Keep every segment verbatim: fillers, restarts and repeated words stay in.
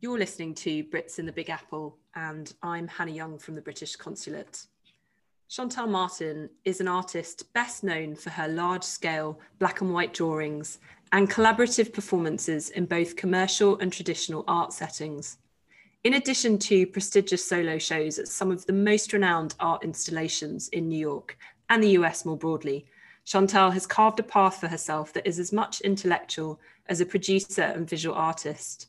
You're listening to Brits in the Big Apple, and I'm Hannah Young from the British Consulate. Chantal Martin is an artist best known for her large-scale black and white drawings and collaborative performances in both commercial and traditional art settings, in addition to prestigious solo shows at some of the most renowned art installations in New York and the U S more broadly. Chantal has carved a path for herself that is as much intellectual as a producer and visual artist.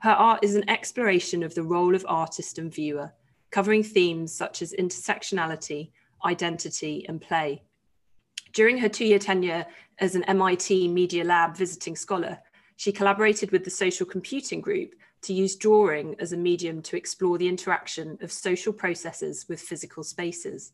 Her art is an exploration of the role of artist and viewer, covering themes such as intersectionality, identity, and play. During her two-year tenure as an M I T Media Lab visiting scholar, she collaborated with the Social Computing Group to use drawing as a medium to explore the interaction of social processes with physical spaces.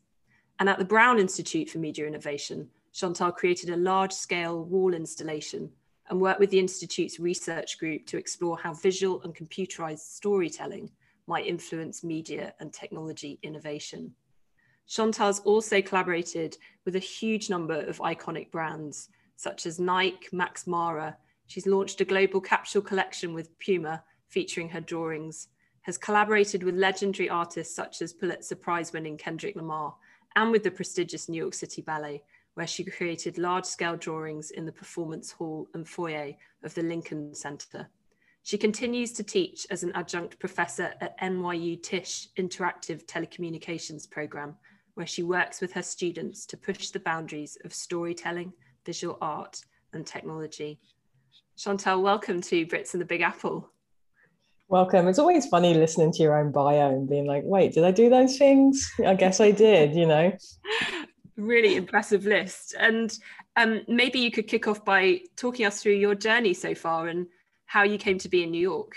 And at the Brown Institute for Media Innovation, Chantal created a large-scale wall installation and worked with the Institute's research group to explore how visual and computerized storytelling might influence media and technology innovation. Chantal's also collaborated with a huge number of iconic brands, such as Nike, Max Mara. She's launched a global capsule collection with Puma, featuring her drawings, has collaborated with legendary artists such as Pulitzer Prize-winning Kendrick Lamar, and with the prestigious New York City Ballet, where she created large-scale drawings in the performance hall and foyer of the Lincoln Center. She continues to teach as an adjunct professor at N Y U Tisch Interactive Telecommunications Programme, where she works with her students to push the boundaries of storytelling, visual art, and technology. Chantal, welcome to Brits in the Big Apple. Welcome. It's always funny listening to your own bio and being like, wait, did I do those things? I guess I did, you know. Really impressive list. And um, maybe you could kick off by talking us through your journey so far and how you came to be in New York.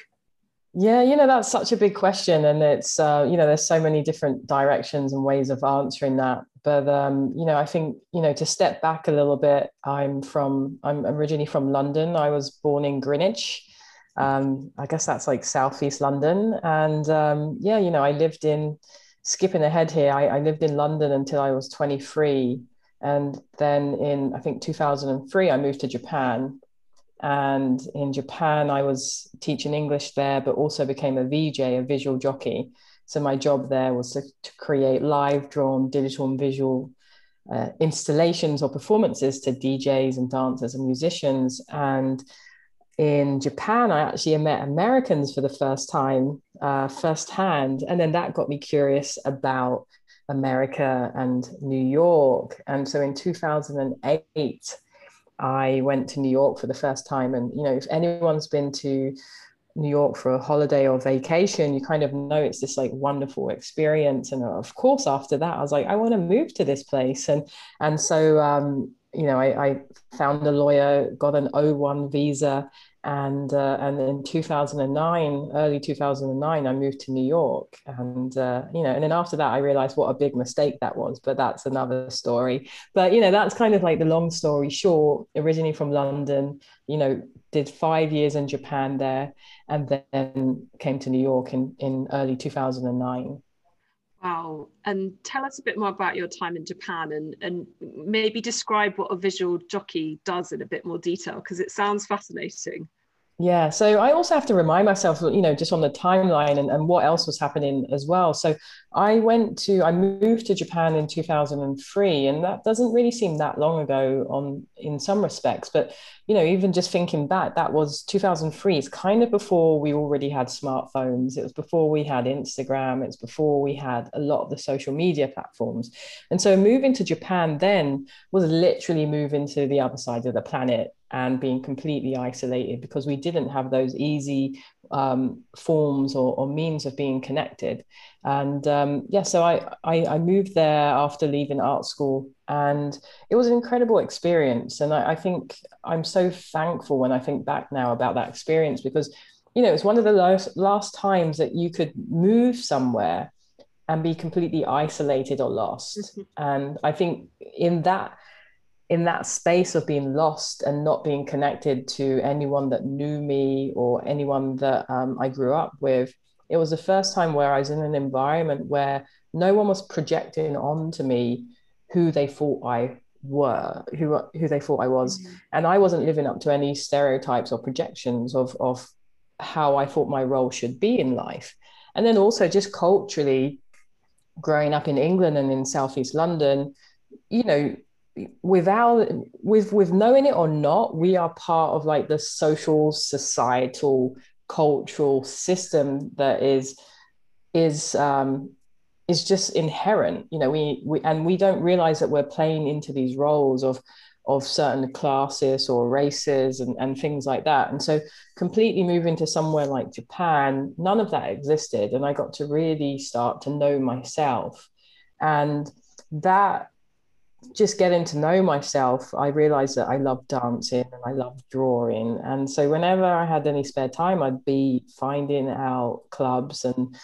Yeah, you know, that's such a big question. And it's, uh, you know, there's so many different directions and ways of answering that. But, um, you know, I think, you know, to step back a little bit, I'm from, I'm originally from London. I was born in Greenwich. Um, I guess that's like Southeast London. And um, yeah, you know, I lived in, skipping ahead here, I, I lived in London until I was twenty-three. And then in, I think, two thousand three, I moved to Japan. And in Japan, I was teaching English there, but also became a V J, a visual jockey. So my job there was to, to create live, drawn, digital and visual uh, installations or performances to D Js and dancers and musicians. And in Japan, I actually met Americans for the first time, uh, firsthand. And then that got me curious about America and New York. And so in two thousand eight, I went to New York for the first time. And, you know, if anyone's been to New York for a holiday or vacation, you kind of know it's this like wonderful experience. And of course, after that, I was like, I want to move to this place. And and so, um, you know, I, I found a lawyer, got an O one visa. And uh, and in two thousand nine, early two thousand nine, I moved to New York. And, uh, you know, and then after that, I realized what a big mistake that was. But that's another story. But, you know, that's kind of like the long story short. Originally from London, you know, did five years in Japan there and then came to New York in, in early two thousand nine. Wow. And tell us a bit more about your time in Japan and, and maybe describe what a visual jockey does in a bit more detail, because it sounds fascinating. Yeah. So I also have to remind myself, you know, just on the timeline and, and what else was happening as well. So I went to, I moved to Japan in two thousand three, and that doesn't really seem that long ago on in some respects. But, you know, even just thinking back, that was two thousand three. It's kind of before we already had smartphones. It was before we had Instagram. It's before we had a lot of the social media platforms. And so moving to Japan then was literally moving to the other side of the planet and being completely isolated, because we didn't have those easy um, forms or, or means of being connected. And um, yeah, so I, I, I moved there after leaving art school, and it was an incredible experience. And I, I think I'm so thankful when I think back now about that experience, because, you know, it's one of the last, last times that you could move somewhere and be completely isolated or lost. Mm-hmm. And I think in that, in that space of being lost and not being connected to anyone that knew me or anyone that um, I grew up with, it was the first time where I was in an environment where no one was projecting onto me who they thought I were, who who they thought I was. Mm-hmm. And I wasn't living up to any stereotypes or projections of, of how I thought my role should be in life. And then also just culturally, growing up in England and in Southeast London, you know, without, with, with knowing it or not, we are part of like the social, societal, cultural system that is, is, um, is just inherent, you know, we, we, and we don't realize that we're playing into these roles of, of certain classes or races and, and things like that. And so completely moving to somewhere like Japan, none of that existed. And I got to really start to know myself. And that, just getting to know myself, I realized that I love dancing and I love drawing. And so whenever I had any spare time, I'd be finding out clubs and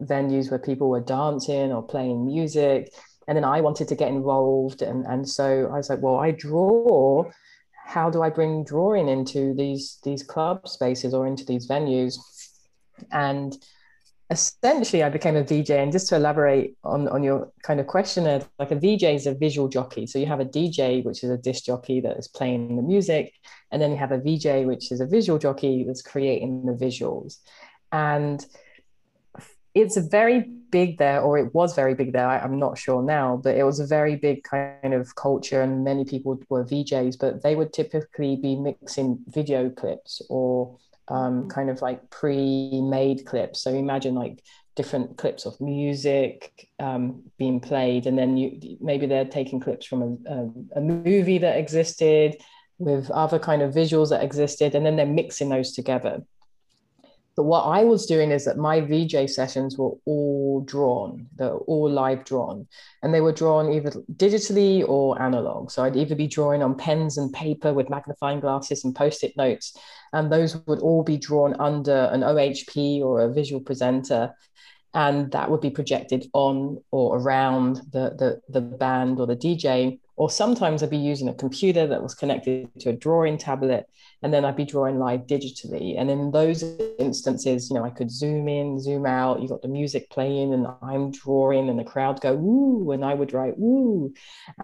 venues where people were dancing or playing music. And then I wanted to get involved. And, and so I was like, well, I draw. How do I bring drawing into these, these club spaces or into these venues? And essentially, I became a V J. And just to elaborate on, on your kind of questionnaire, like a V J is a visual jockey. So you have a D J, which is a disc jockey that is playing the music. And then you have a V J, which is a visual jockey that's creating the visuals. And it's a very big there, or it was very big there, I, I'm not sure now, but it was a very big kind of culture, and many people were V Js, but they would typically be mixing video clips or um, kind of like pre-made clips. So imagine like different clips of music um, being played, and then you maybe they're taking clips from a, a, a movie that existed with other kind of visuals that existed, and then they're mixing those together. But what I was doing is that my V J sessions were all drawn, they're all live drawn, and they were drawn either digitally or analog. So I'd either be drawing on pens and paper with magnifying glasses and post-it notes, and those would all be drawn under an O H P or a visual presenter, and that would be projected on or around the, the, the band or the D J. Or sometimes I'd be using a computer that was connected to a drawing tablet, and then I'd be drawing live digitally. And in those instances, you know, I could zoom in, zoom out, you got the music playing and I'm drawing and the crowd go, woo, and I would write, woo.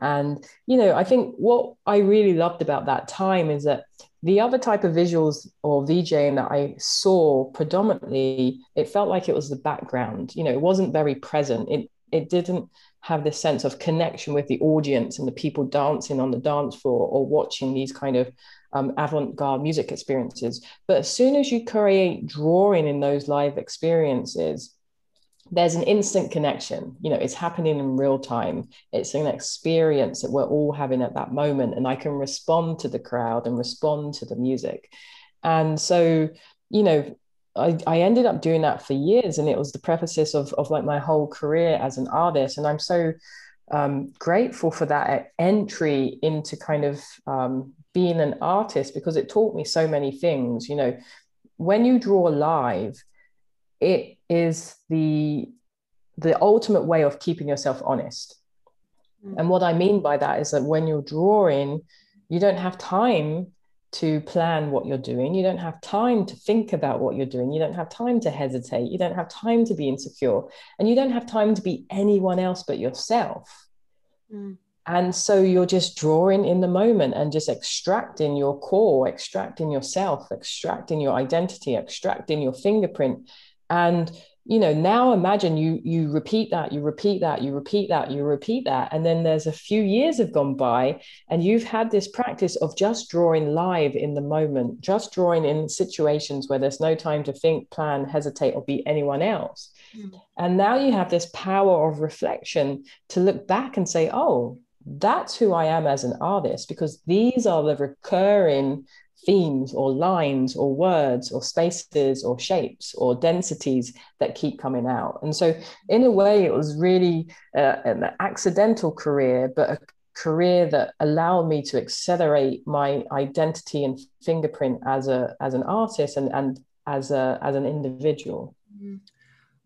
And, you know, I think what I really loved about that time is that the other type of visuals or VJing that I saw predominantly, it felt like it was the background, you know, it wasn't very present. It, it didn't have this sense of connection with the audience and the people dancing on the dance floor or watching these kind of um, avant-garde music experiences. But as soon as you create drawing in those live experiences, there's an instant connection. You know, it's happening in real time. It's an experience that we're all having at that moment. And I can respond to the crowd and respond to the music. And so, you know, I, I ended up doing that for years, and it was the preface of, of like my whole career as an artist. And I'm so um, grateful for that entry into kind of um, being an artist, because it taught me so many things. You know, when you draw live, it is the, the ultimate way of keeping yourself honest. Mm-hmm. And what I mean by that is that when you're drawing, you don't have time to plan what you're doing. You don't have time to think about what you're doing. You don't have time to hesitate. You don't have time to be insecure, and you don't have time to be anyone else but yourself. Mm. And so you're just drawing in the moment and just extracting your core, extracting yourself, extracting your identity, extracting your fingerprint. And, you know, now imagine you, you repeat that, you repeat that, you repeat that, you repeat that. And then there's a few years have gone by and you've had this practice of just drawing live in the moment, just drawing in situations where there's no time to think, plan, hesitate, or be anyone else. Mm. And now you have this power of reflection to look back and say, oh, that's who I am as an artist, because these are the recurring themes or lines or words or spaces or shapes or densities that keep coming out. And so in a way, it was really uh, an accidental career, but a career that allowed me to accelerate my identity and fingerprint as a as an artist and, and as a as an individual.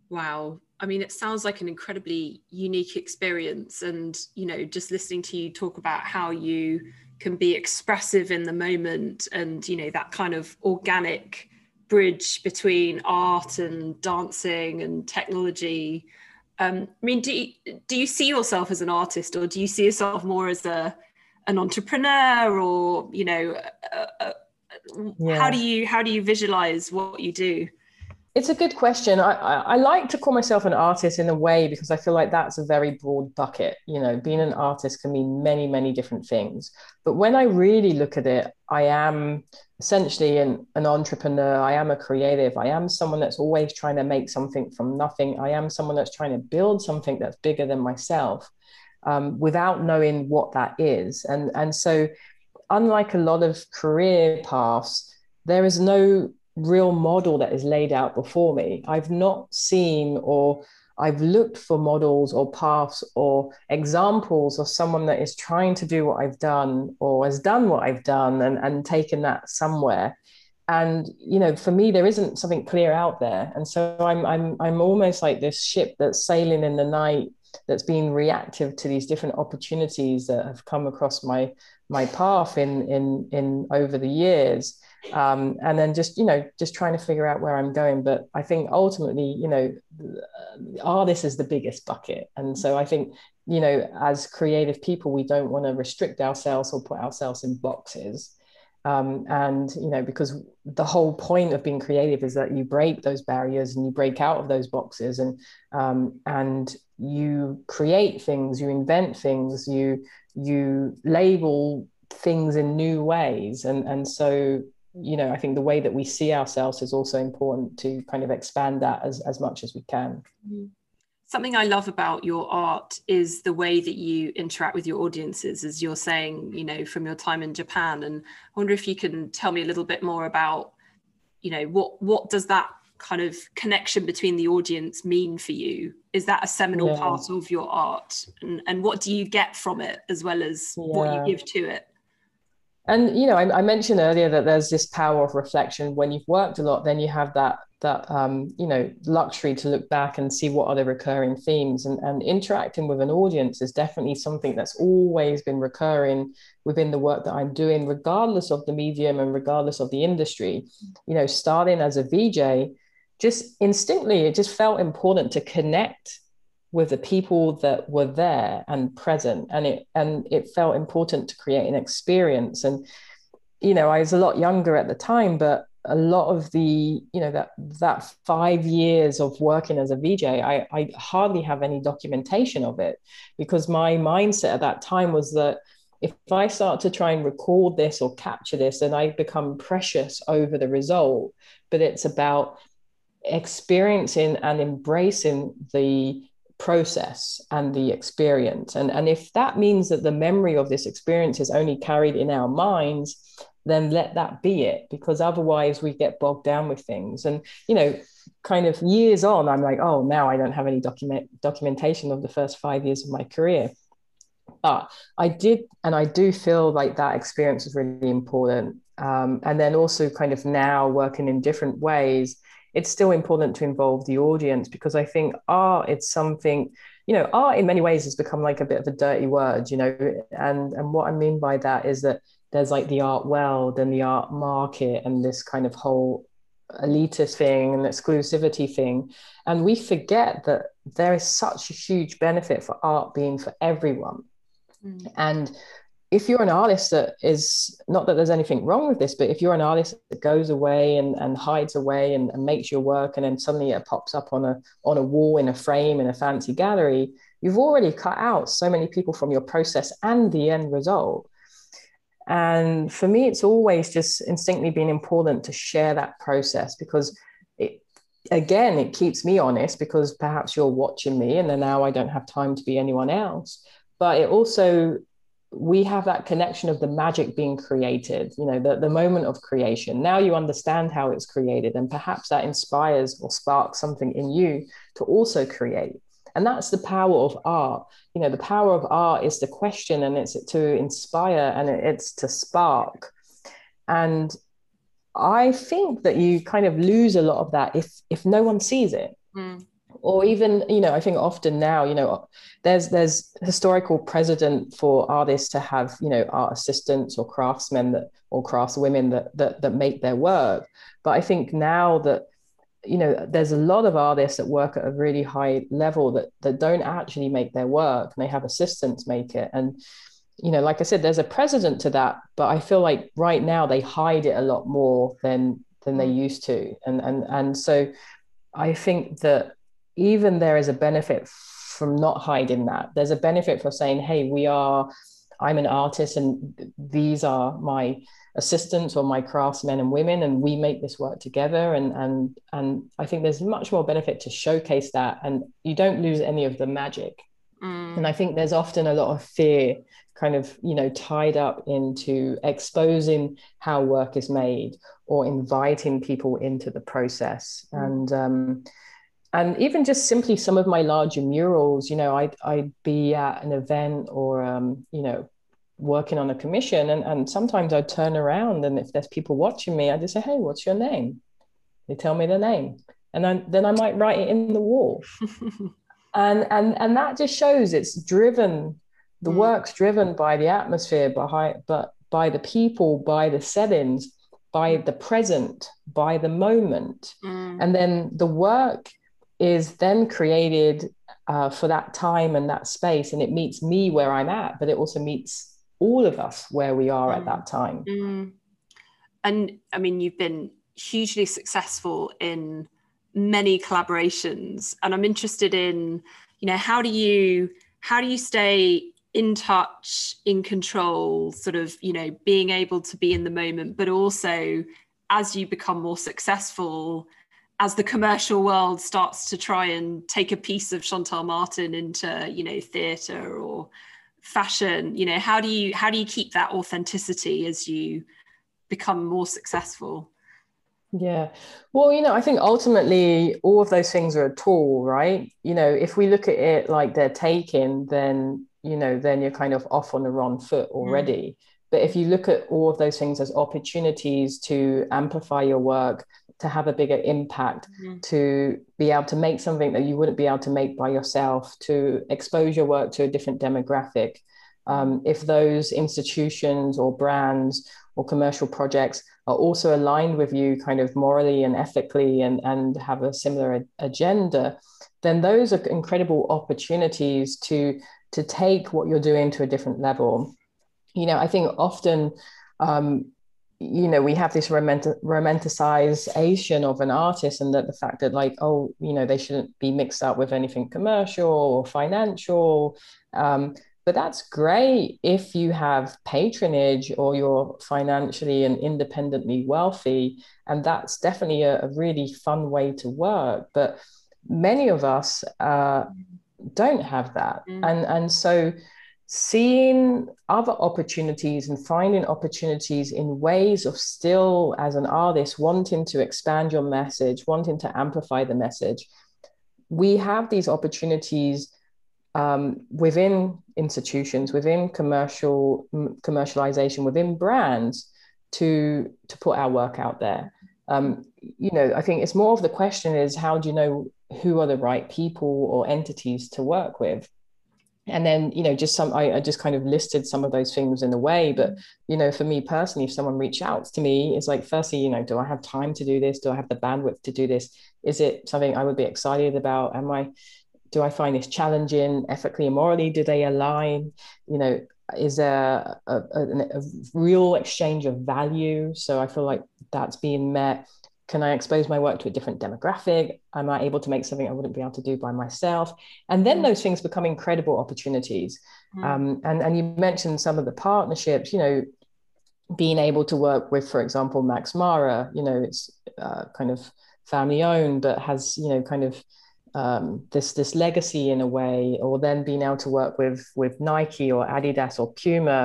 Wow. I mean, it sounds like an incredibly unique experience. And, you know, just listening to you talk about how you can be expressive in the moment, and, you know, that kind of organic bridge between art and dancing and technology. Um, I mean, do you, do you see yourself as an artist, or do you see yourself more as a an entrepreneur, or, you know, a, a, yeah. how do you how do you visualize what you do? It's a good question. I, I, I like to call myself an artist in a way, because I feel like that's a very broad bucket. You know, being an artist can mean many, many different things. But when I really look at it, I am essentially an, an entrepreneur. I am a creative. I am someone that's always trying to make something from nothing. I am someone that's trying to build something that's bigger than myself, um, without knowing what that is. And, and so unlike a lot of career paths, there is no real model that is laid out before me. I've not seen, or I've looked for models or paths or examples of someone that is trying to do what I've done or has done what I've done and, and taken that somewhere. And, you know, for me, there isn't something clear out there. And so I'm, I'm, I'm almost like this ship that's sailing in the night, that's been reactive to these different opportunities that have come across my, my path in, in, in over the years. Um, and then just, you know, just trying to figure out where I'm going. But I think ultimately, you know, artists is the biggest bucket. And so I think, you know, as creative people, we don't want to restrict ourselves or put ourselves in boxes. Um, and, you know, because the whole point of being creative is that you break those barriers and you break out of those boxes, and um, and you create things, you invent things, you, you label things in new ways. And, and so, you know, I think the way that we see ourselves is also important to kind of expand that as, as much as we can. Something I love about your art is the way that you interact with your audiences, as you're saying, you know, from your time in Japan. And I wonder if you can tell me a little bit more about, you know, what, what does that kind of connection between the audience mean for you? Is that a seminal yeah. part of your art? And, and what do you get from it, as well as yeah. what you give to it? And, you know, I, I mentioned earlier that there's this power of reflection. When you've worked a lot, then you have that, that um, you know, luxury to look back and see what are the recurring themes. And, and interacting with an audience is definitely something that's always been recurring within the work that I'm doing, regardless of the medium and regardless of the industry. You know, starting as a V J, just instinctively, it just felt important to connect with the people that were there and present. And it, and it felt important to create an experience. And, you know, I was a lot younger at the time, but a lot of the, you know, that, that five years of working as a V J, I, I hardly have any documentation of it, because my mindset at that time was that if I start to try and record this or capture this, then I become precious over the result. But it's about experiencing and embracing the process and the experience. And, and if that means that the memory of this experience is only carried in our minds, then let that be it, because otherwise we get bogged down with things. And, you know, kind of years on, I'm like, oh, now I don't have any document documentation of the first five years of my career. But I did, and I do feel like that experience is really important. Um, and then also kind of now working in different ways, it's still important to involve the audience, because I think art, it's something, you know, art in many ways has become like a bit of a dirty word, you know, and, and what I mean by that is that there's like the art world and the art market and this kind of whole elitist thing and exclusivity thing. And we forget that there is such a huge benefit for art being for everyone. Mm. And if you're an artist that is, not that there's anything wrong with this, but if you're an artist that goes away and, and hides away and, and makes your work, and then suddenly it pops up on a, on a wall in a frame in a fancy gallery, you've already cut out so many people from your process and the end result. And for me, it's always just instinctively been important to share that process, because it, again, it keeps me honest, because perhaps you're watching me and then now I don't have time to be anyone else. But it also, we have that connection of the magic being created, you know, the, the moment of creation. Now you understand how it's created, and perhaps that inspires or sparks something in you to also create. And that's the power of art. You know, the power of art is to question, and it's to inspire, and it's to spark. And I think that you kind of lose a lot of that if, if no one sees it. Mm. Or even, you know, I think often now, you know, there's there's historical precedent for artists to have, you know, art assistants or craftsmen that, or craftswomen that, that that make their work. But I think now that, you know, there's a lot of artists that work at a really high level that that don't actually make their work, and they have assistants make it. And you know, like I said, there's a precedent to that, but I feel like right now they hide it a lot more than than they used to. And and and so I think that even there is a benefit from not hiding that. There's a benefit for saying, hey, we are, I'm an artist and these are my assistants or my craftsmen and women, and we make this work together. And and and I think there's much more benefit to showcase that, and you don't lose any of the magic. Mm. And I think there's often a lot of fear kind of, you know, tied up into exposing how work is made or inviting people into the process. Mm. And um, and even just simply some of my larger murals, you know, I'd, I'd be at an event or, um, you know, working on a commission, and, and sometimes I turn around, and if there's people watching me, I just say, hey, what's your name? They tell me their name, and then, then I might write it in the wall. And, and, and that just shows it's driven, the mm. work's driven by the atmosphere, behind, but by the people, by the settings, by the present, by the moment. Mm. And then the work is then created uh, for that time and that space, and it meets me where I'm at, but it also meets all of us where we are mm. at that time. Mm. And I mean, you've been hugely successful in many collaborations, and I'm interested in, you know, how do you how do you stay in touch, in control, sort of, you know, being able to be in the moment, but also as you become more successful, as the commercial world starts to try and take a piece of Chantal Martin into, you know, theatre or fashion, you know, how do you how do you keep that authenticity as you become more successful? Yeah, well, you know, I think ultimately all of those things are a tool, right? You know, if we look at it like they're taken, then, you know, then you're kind of off on the wrong foot already. Mm. But if you look at all of those things as opportunities to amplify your work, to have a bigger impact, mm. to be able to make something that you wouldn't be able to make by yourself, to expose your work to a different demographic, um, if those institutions or brands or commercial projects are also aligned with you kind of morally and ethically, and, and have a similar agenda, then those are incredible opportunities to, to take what you're doing to a different level. You know, I think often, um, you know, we have this romantic, romanticization of an artist, and that the fact that, like, oh, you know, they shouldn't be mixed up with anything commercial or financial. Um, But that's great if you have patronage or you're financially and independently wealthy. And that's definitely a, a really fun way to work. But many of us uh, don't have that. Mm. And, and so seeing other opportunities and finding opportunities in ways of still, as an artist, wanting to expand your message, wanting to amplify the message. We have these opportunities Um, within institutions, within commercial m- commercialization, within brands, to to put our work out there. Um, you know, I think it's more of the question is, how do you know who are the right people or entities to work with? And then, you know, just some, I, I just kind of listed some of those things in a way, but, you know, for me personally, if someone reached out to me, it's like, firstly, you know, do I have time to do this? Do I have the bandwidth to do this? Is it something I would be excited about? Am I, do I find this challenging ethically and morally? Do they align? You know, is there a, a, a real exchange of value? So I feel like that's being met. Can I expose my work to a different demographic? Am I able to make something I wouldn't be able to do by myself? And then those things become incredible opportunities. Mm. Um, and, and you mentioned some of the partnerships, you know, being able to work with, for example, Max Mara, you know, it's uh, kind of family owned, but has, you know, kind of, Um, this this legacy in a way, or then being able to work with with Nike or Adidas or Puma,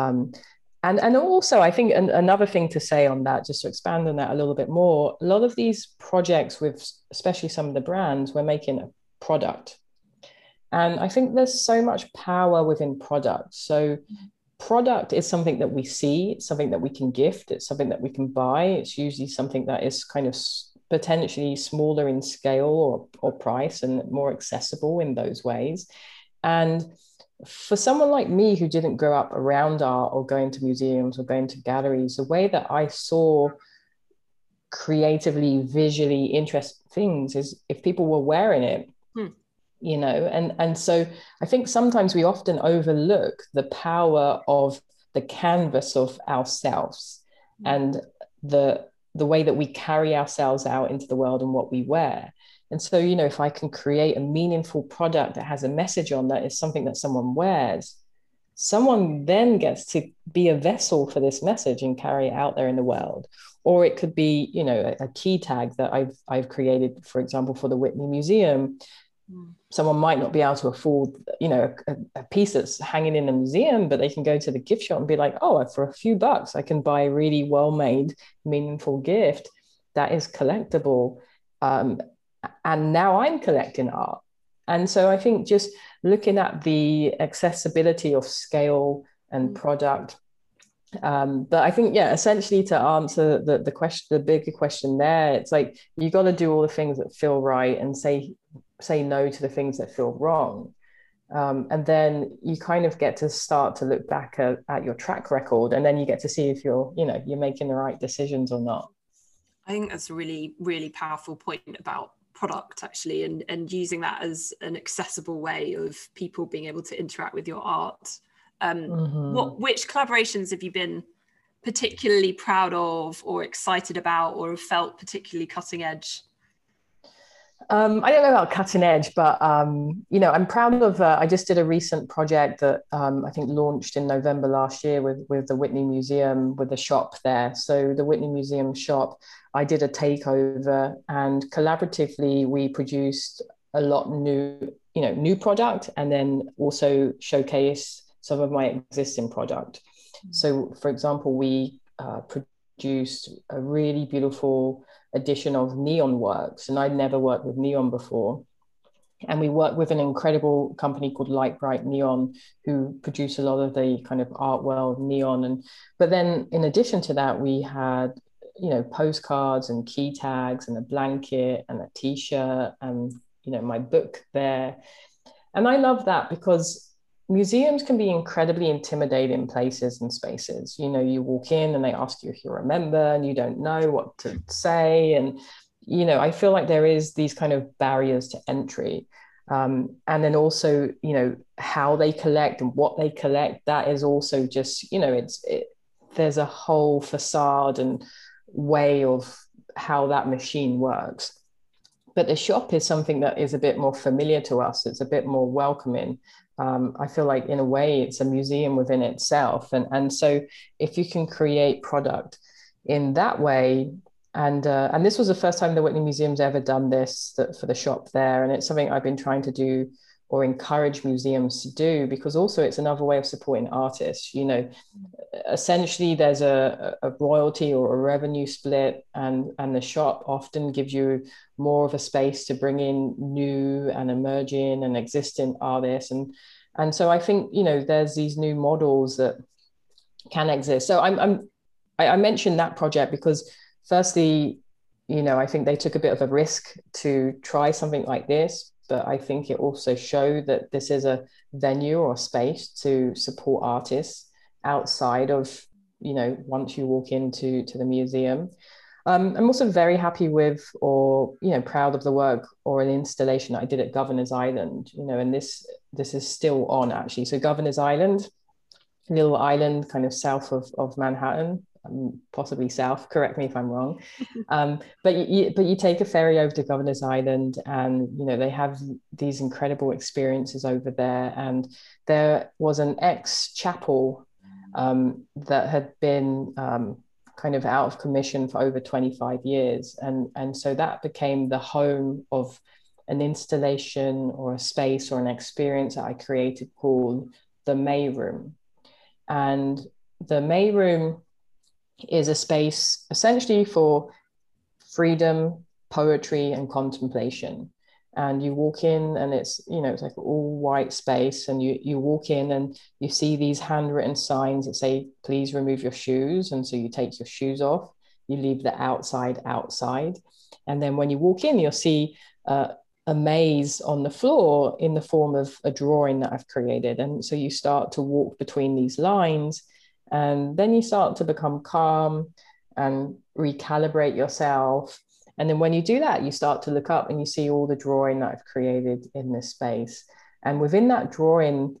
um, and and also I think an, another thing to say on that, just to expand on that a little bit more, a lot of these projects with especially some of the brands, we're making a product, and I think there's so much power within product. So product is something that we see, it's something that we can gift, it's something that we can buy, it's usually something that is kind of potentially smaller in scale or, or price and more accessible in those ways. And for someone like me who didn't grow up around art or going to museums or going to galleries, the way that I saw creatively, visually interesting things is if people were wearing it, hmm. you know, and, and so I think sometimes we often overlook the power of the canvas of ourselves and the the way that we carry ourselves out into the world and what we wear. And so, you know, if I can create a meaningful product that has a message on that is something that someone wears, someone then gets to be a vessel for this message and carry it out there in the world. Or it could be, you know, a, a key tag that I've, I've created, for example, for the Whitney Museum. Mm. Someone might not be able to afford, you know, a, a piece that's hanging in a museum, but they can go to the gift shop and be like, oh, for a few bucks, I can buy a really well-made, meaningful gift that is collectible. Um, and now I'm collecting art. And so I think just looking at the accessibility of scale and product. Um, but I think, yeah, essentially to answer the, the question, the bigger question there, it's like, you got to do all the things that feel right and say, say no to the things that feel wrong. Um, and then you kind of get to start to look back at, at your track record, and then you get to see if you're, you know, you're making the right decisions or not. I think that's a really, really powerful point about product actually, and, and using that as an accessible way of people being able to interact with your art. Um, mm-hmm. what, which collaborations have you been particularly proud of or excited about or have felt particularly cutting edge? Um, I don't know about cutting edge, but, um, you know, I'm proud of, uh, I just did a recent project that um, I think launched in November last year with, with the Whitney Museum, with the shop there. So the Whitney Museum shop, I did a takeover, and collaboratively we produced a lot new, you know, new product, and then also showcase some of my existing product. So for example, we uh, produced a really beautiful edition of neon works, and I'd never worked with neon before, and we worked with an incredible company called Light Bright Neon, who produce a lot of the kind of art world neon. And but then in addition to that, we had, you know, postcards and key tags and a blanket and a t-shirt and, you know, my book there. And I love that because museums can be incredibly intimidating places and spaces. You know, you walk in and they ask you if you remember, and you don't know what to say. And, you know, I feel like there is these kind of barriers to entry. Um, and then also, you know, how they collect and what they collect, that is also just, you know, it's, it, there's a whole facade and way of how that machine works. But the shop is something that is a bit more familiar to us. It's a bit more welcoming. Um, I feel like in a way it's a museum within itself. And, and so if you can create product in that way, and uh, and this was the first time the Whitney Museum's ever done this that, for the shop there. And it's something I've been trying to do or encourage museums to do, because also it's another way of supporting artists. You know, essentially there's a, a royalty or a revenue split, and, and the shop often gives you more of a space to bring in new and emerging and existing artists. And, and so I think, you know, there's these new models that can exist. So I'm, I'm, I mentioned that project because firstly, you know, I think they took a bit of a risk to try something like this, but I think it also showed that this is a venue or a space to support artists outside of, you know, once you walk into to the museum. Um, I'm also very happy with, or, you know, proud of the work or an installation that I did at Governor's Island, you know, and this, this is still on actually. So Governor's Island, little island kind of south of, of Manhattan, Um, possibly south, correct me if I'm wrong, um, but you, you, but you take a ferry over to Governor's Island, and you know they have these incredible experiences over there. And there was an ex-chapel um, that had been um, kind of out of commission for over twenty-five years, and and so that became the home of an installation or a space or an experience that I created called the May Room. And the May Room is a space essentially for freedom, poetry, and contemplation. And you walk in, and it's, you know, it's like all white space, and you you walk in and you see these handwritten signs that say, please remove your shoes. And so you take your shoes off, you leave the outside outside. And then when you walk in, you'll see uh, a maze on the floor in the form of a drawing that I've created. And so you start to walk between these lines, and then you start to become calm and recalibrate yourself. And then when you do that, you start to look up and you see all the drawing that I've created in this space. And within that drawing,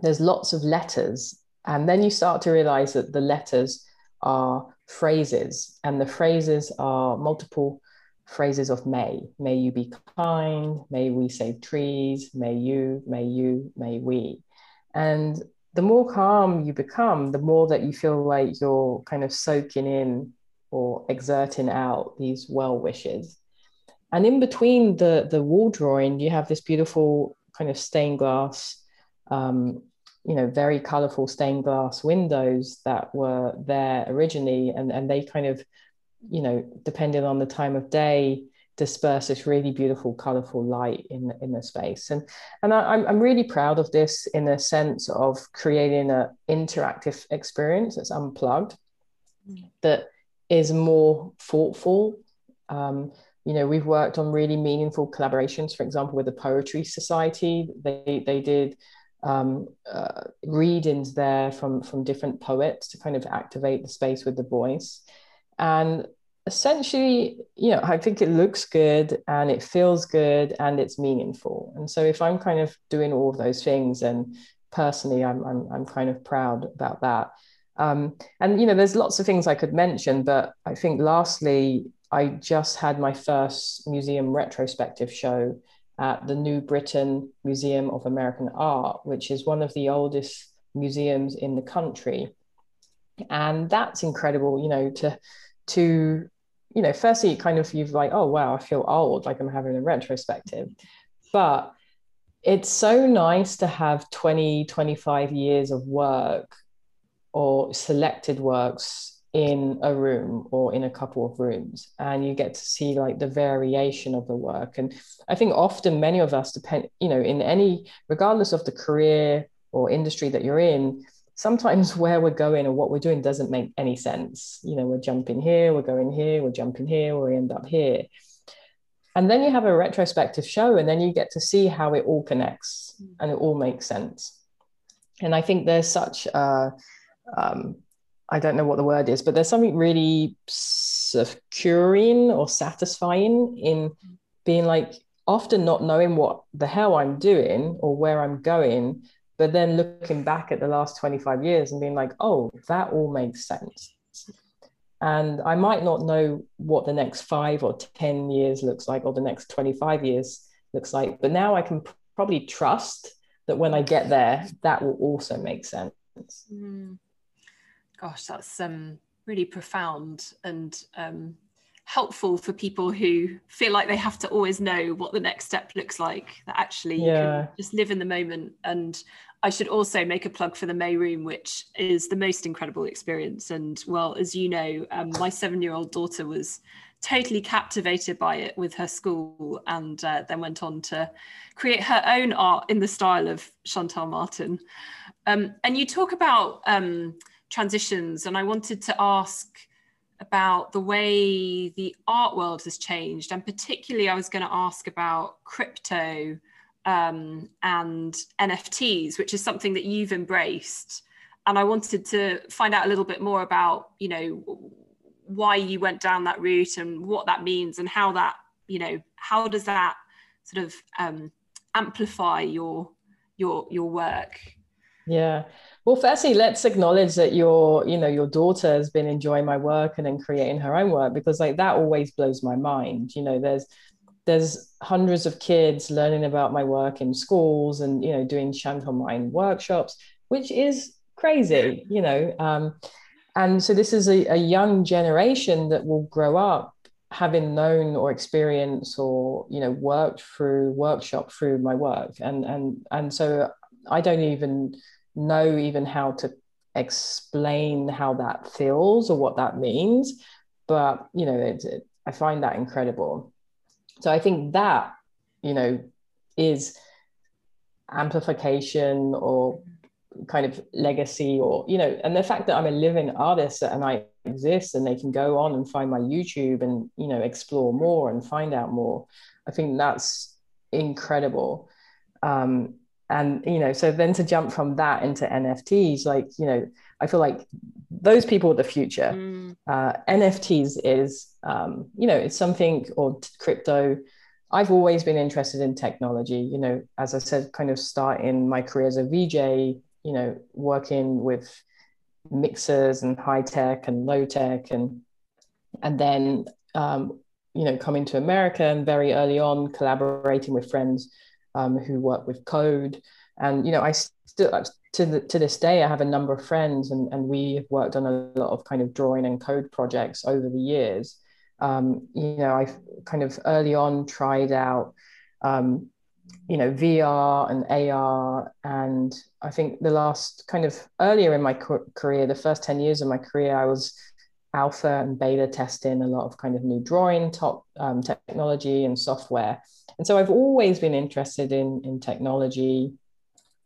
there's lots of letters. And then you start to realize that the letters are phrases, and the phrases are multiple phrases of may. May you be kind, may we save trees, may you, may you, may we. And the more calm you become, the more that you feel like you're kind of soaking in or exerting out these well wishes. And in between the, the wall drawing, you have this beautiful kind of stained glass, um, you know, very colorful stained glass windows that were there originally. And, and they kind of, you know, depending on the time of day, disperse this really beautiful, colorful light in, in the space. And, and I, I'm really proud of this in a sense of creating an interactive experience that's unplugged, that is more thoughtful. Um, you know, we've worked on really meaningful collaborations, for example, with the Poetry Society. They, they did um, uh, readings there from, from different poets to kind of activate the space with the voice. And essentially, you know, I think it looks good and it feels good and it's meaningful. And so if I'm kind of doing all of those things, and personally, I'm, I'm, I'm kind of proud about that. Um, and, you know, there's lots of things I could mention, but I think lastly, I just had my first museum retrospective show at the New Britain Museum of American Art, which is one of the oldest museums in the country. And that's incredible, you know, to, to, you know, firstly, kind of, you've like, oh, wow, I feel old, like I'm having a retrospective, but it's so nice to have twenty, twenty-five years of work or selected works in a room or in a couple of rooms, and you get to see like the variation of the work. And I think often many of us depend, you know, in any, regardless of the career or industry that you're in, sometimes where we're going or what we're doing doesn't make any sense. You know, we're jumping here, we're going here, we're jumping here, we end up here. And then you have a retrospective show, and then you get to see how it all connects and it all makes sense. And I think there's such a, Um, I don't know what the word is, but there's something really securing or satisfying in being like, often not knowing what the hell I'm doing or where I'm going, but then looking back at the last twenty-five years and being like, oh, that all makes sense. And I might not know what the next five or ten years looks like, or the next twenty-five years looks like, but now I can probably trust that when I get there, that will also make sense. Mm. Gosh, that's um, really profound and um, helpful for people who feel like they have to always know what the next step looks like, that actually yeah. you can just live in the moment. And I should also make a plug for the May Room, which is the most incredible experience. And well, as you know, um, my seven-year-old daughter was totally captivated by it with her school, and uh, then went on to create her own art in the style of Chantal Martin. Um, and you talk about um, transitions, and I wanted to ask about the way the art world has changed, and particularly I was going to ask about crypto um, and N F Ts, which is something that you've embraced. And I wanted to find out a little bit more about, you know, why you went down that route and what that means, and how that, you know, how does that sort of um, amplify your your your work? Yeah. Well, firstly, let's acknowledge that your, you know, your daughter has been enjoying my work and then creating her own work, because like that always blows my mind. You know, there's, there's hundreds of kids learning about my work in schools and, you know, doing Chantal Martin workshops, which is crazy, you know. Um, and so this is a, a young generation that will grow up having known or experienced or, you know, worked through workshop through my work. And, and, and so I don't even know even how to explain how that feels or what that means, but you know, it, it, I find that incredible. So I think that, you know, is amplification or kind of legacy, or, you know, and the fact that I'm a living artist and I exist and they can go on and find my YouTube and, you know, explore more and find out more, I think that's incredible. Um, And, you know, so then to jump from that into N F Ts, like, you know, I feel like those people are the future. Mm. Uh, N F Ts is, um, you know, it's something, or crypto. I've always been interested in technology, you know, as I said, kind of starting my career as a V J, you know, working with mixers and high tech and low tech, and and then, um, you know, coming to America and very early on collaborating with friends um, who work with code. And, you know, I still, to the, to this day, I have a number of friends, and, and we have worked on a lot of kind of drawing and code projects over the years. Um, you know, I kind of early on tried out, um, you know, V R and A R. And I think the last kind of earlier in my career, the first ten years of my career, I was alpha and beta testing a lot of kind of new drawing top um, technology and software. And so I've always been interested in, in technology,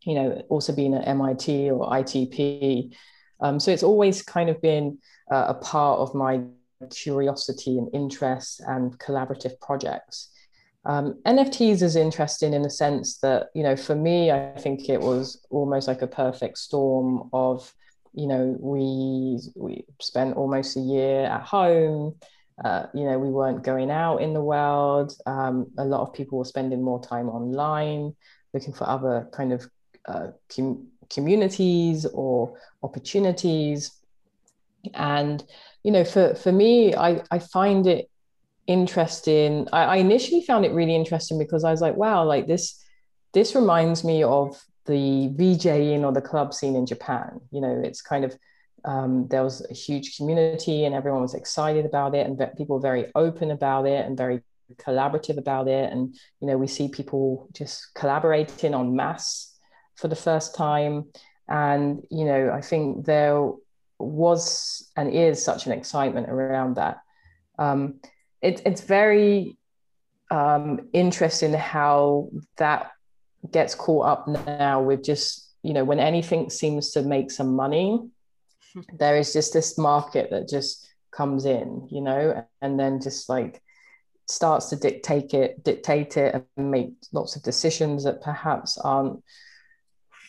you know, also being at M I T or I T P. Um, so it's always kind of been uh, a part of my curiosity and interest and collaborative projects. Um, N F Ts is interesting in the sense that, you know, for me, I think it was almost like a perfect storm of, you know, we we spent almost a year at home. Uh, you know, we weren't going out in the world. Um, a lot of people were spending more time online, looking for other kind of uh, com- communities or opportunities. And, you know, for, for me, I, I find it interesting. I, I initially found it really interesting because I was like, wow, like this, this reminds me of the VJing or the club scene in Japan. You know, it's kind of, um, there was a huge community and everyone was excited about it, and people were very open about it and very collaborative about it. And, you know, we see people just collaborating en masse for the first time. And, you know, I think there was and is such an excitement around that. Um, it, it's very um, interesting how that gets caught up now with just, you know, when anything seems to make some money, there is just this market that just comes in, you know, and then just like starts to dictate it, dictate it and make lots of decisions that perhaps aren't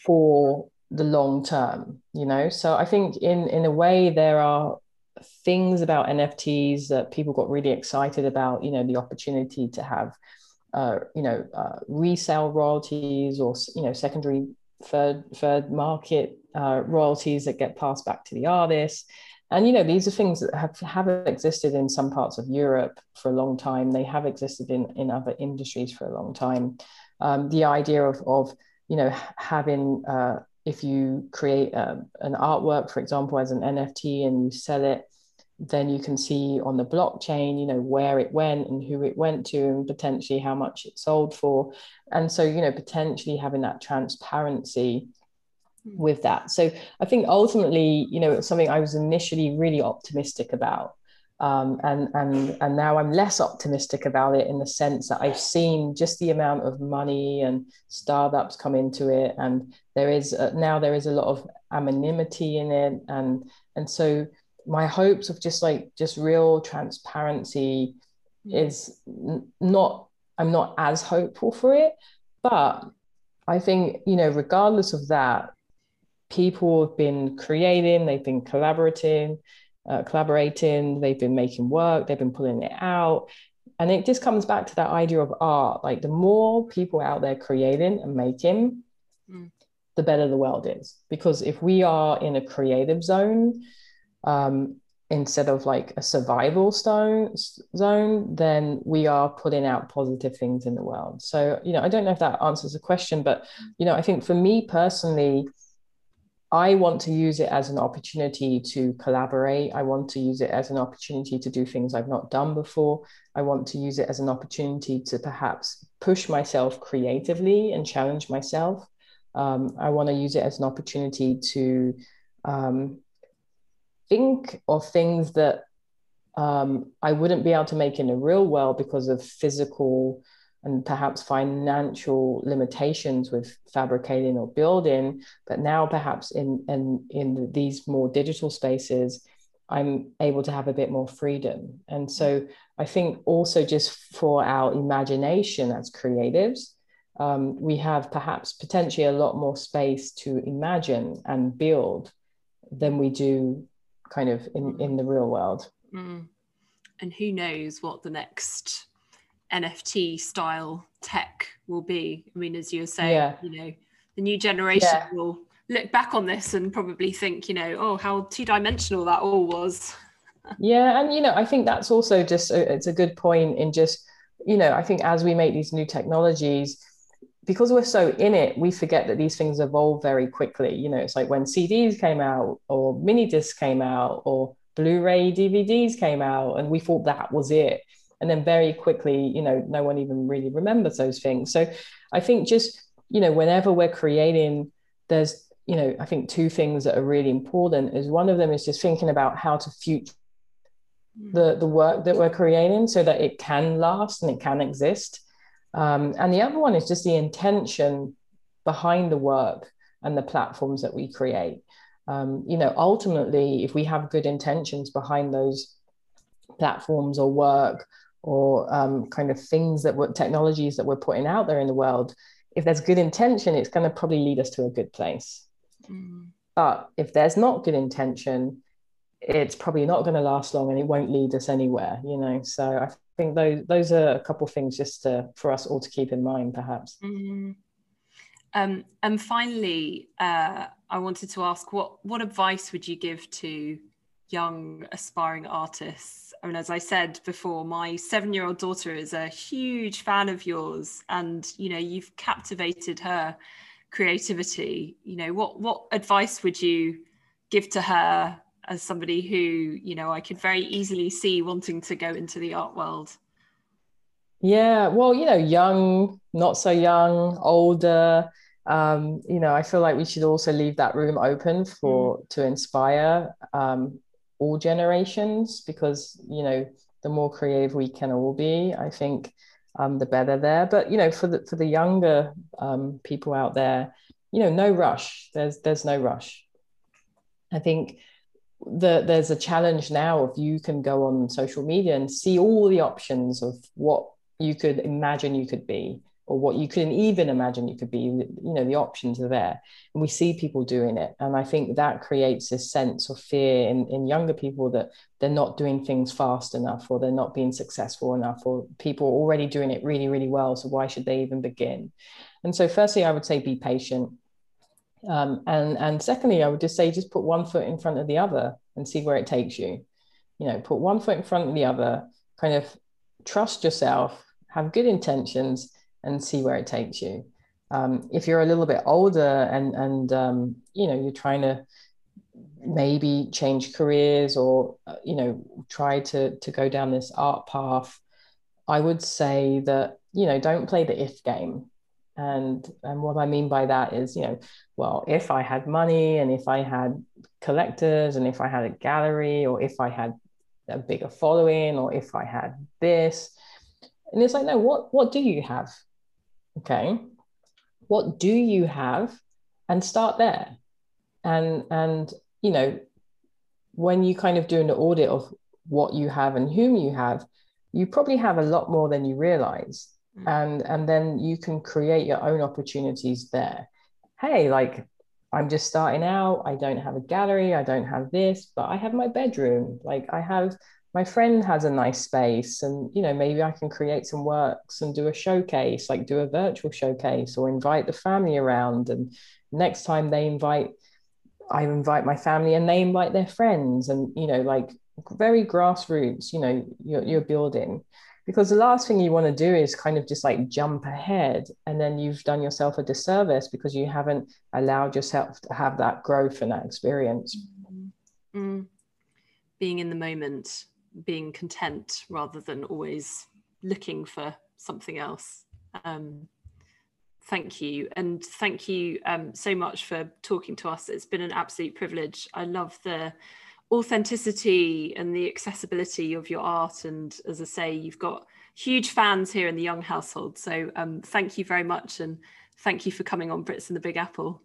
for the long term, you know. So I think in, in a way there are things about N F Ts that people got really excited about, you know, the opportunity to have Uh, you know, uh, resale royalties or, you know, secondary third, third market uh, royalties that get passed back to the artists. And, you know, these are things that have, have existed in some parts of Europe for a long time. They have existed in, in other industries for a long time. Um, the idea of, of, you know, having, uh, if you create a, an artwork, for example, as an N F T and you sell it, then you can see on the blockchain, you know, where it went and who it went to and potentially how much it sold for. And so, you know, potentially having that transparency with that. So I think ultimately, you know, it's something I was initially really optimistic about. Um, and, and, and now I'm less optimistic about it in the sense that I've seen just the amount of money and startups come into it. And there is a, now there is a lot of anonymity in it. And, and so, my hopes of just like just real transparency is not, I'm not as hopeful for it, but I think, you know, regardless of that, people have been creating, they've been collaborating, uh, collaborating, they've been making work, they've been pulling it out. And it just comes back to that idea of art. Like the more people out there creating and making, mm. the better the world is. Because if we are in a creative zone, Um, instead of like a survival stone, zone, then we are putting out positive things in the world. So, you know, I don't know if that answers the question, but, you know, I think for me personally, I want to use it as an opportunity to collaborate. I want to use it as an opportunity to do things I've not done before. I want to use it as an opportunity to perhaps push myself creatively and challenge myself. Um, I want to use it as an opportunity to, um, think of things that um, I wouldn't be able to make in the real world because of physical and perhaps financial limitations with fabricating or building. But now perhaps in, in, in these more digital spaces, I'm able to have a bit more freedom. And so I think also just for our imagination as creatives, um, we have perhaps potentially a lot more space to imagine and build than we do kind of in, in the real world. Mm. And who knows what the next N F T style tech will be. I mean, as you were saying, yeah. you know, the new generation yeah. will look back on this and probably think, you know, oh, how two-dimensional that all was. Yeah. And, you know, I think that's also just, a, it's a good point in just, you know, I think as we make these new technologies, because we're so in it, we forget that these things evolve very quickly. You know, it's like when C Ds came out or mini discs came out or Blu-ray D V Ds came out, and we thought that was it. And then very quickly, you know, no one even really remembers those things. So I think just, you know, whenever we're creating, there's, you know, I think two things that are really important is one of them is just thinking about how to future the, the work that we're creating so that it can last and it can exist. Um, and the other one is just the intention behind the work and the platforms that we create. Um, you know, ultimately, if we have good intentions behind those platforms or work or um, kind of things that we're, technologies that we're putting out there in the world, if there's good intention, it's going to probably lead us to a good place. Mm. But if there's not good intention, it's probably not going to last long and it won't lead us anywhere, you know. So I think those those are a couple of things just to, for us all to keep in mind, perhaps. Mm-hmm. Um, and finally, uh, I wanted to ask, what, what advice would you give to young aspiring artists? I mean, as I said before, my seven-year-old daughter is a huge fan of yours, and, you know, you've captivated her creativity. You know, what, what advice would you give to her as somebody who, you know, I could very easily see wanting to go into the art world? Yeah, well, you know, young, not so young, older, um, you know, I feel like we should also leave that room open for mm. to inspire um, all generations, because, you know, the more creative we can all be, I think um, the better there. But, you know, for the, for the younger um, people out there, you know, no rush, there's, there's no rush. I think The, there's a challenge now of you can go on social media and see all the options of what you could imagine you could be, or what you couldn't even imagine you could be. You know, the options are there, and we see people doing it. And I think that creates this sense of fear in, in younger people that they're not doing things fast enough, or they're not being successful enough, or people are already doing it really, really well, so why should they even begin? And so firstly, I would say be patient. Um, and, and secondly, I would just say, just put one foot in front of the other and see where it takes you. You know, put one foot in front of the other, kind of trust yourself, have good intentions, and see where it takes you. Um, if you're a little bit older and, and um, you know, you're trying to maybe change careers or, you know, try to, to go down this art path, I would say that, you know, don't play the if game. And and what I mean by that is, you know, well, if I had money, and if I had collectors, and if I had a gallery, or if I had a bigger following, or if I had this. And it's like, no, what, what do you have? Okay. What do you have? And start there. And, and, you know, when you kind of do an audit of what you have and whom you have, you probably have a lot more than you realize. And and then you can create your own opportunities there. Hey, like, I'm just starting out. I don't have a gallery. I don't have this, but I have my bedroom. Like, I have, my friend has a nice space, and, you know, maybe I can create some works and do a showcase, like do a virtual showcase, or invite the family around. And next time they invite, I invite my family and they invite their friends, and, you know, like very grassroots, you know, you're, you're building. Because the last thing you want to do is kind of just like jump ahead, and then you've done yourself a disservice because you haven't allowed yourself to have that growth and that experience. Mm-hmm. Mm. Being in the moment, being content rather than always looking for something else. Um, thank you. And thank you um, so much for talking to us. It's been an absolute privilege. I love the authenticity and the accessibility of your art, and as I say, you've got huge fans here in the young household, so um, thank you very much, and thank you for coming on Brits in the Big Apple.